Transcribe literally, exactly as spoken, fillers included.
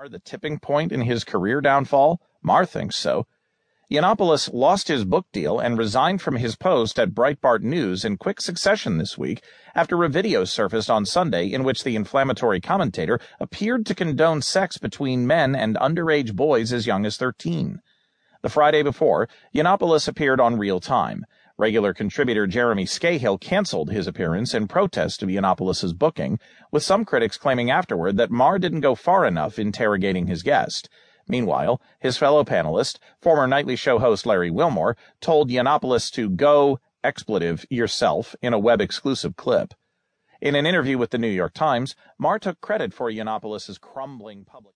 are the tipping point in his career downfall? Maher thinks so. Yiannopoulos lost his book deal and resigned from his post at Breitbart News in quick succession this week after a video surfaced on Sunday in which the inflammatory commentator appeared to condone sex between men and underage boys as young as thirteen. The Friday before, Yiannopoulos appeared on Real Time. Regular contributor Jeremy Scahill canceled his appearance in protest of Yiannopoulos' booking, with some critics claiming afterward that Maher didn't go far enough interrogating his guest. Meanwhile, his fellow panelist, former Nightly Show host Larry Wilmore, told Yiannopoulos to go, expletive, yourself in a web-exclusive clip. In an interview with the New York Times, Maher took credit for Yiannopoulos' crumbling public...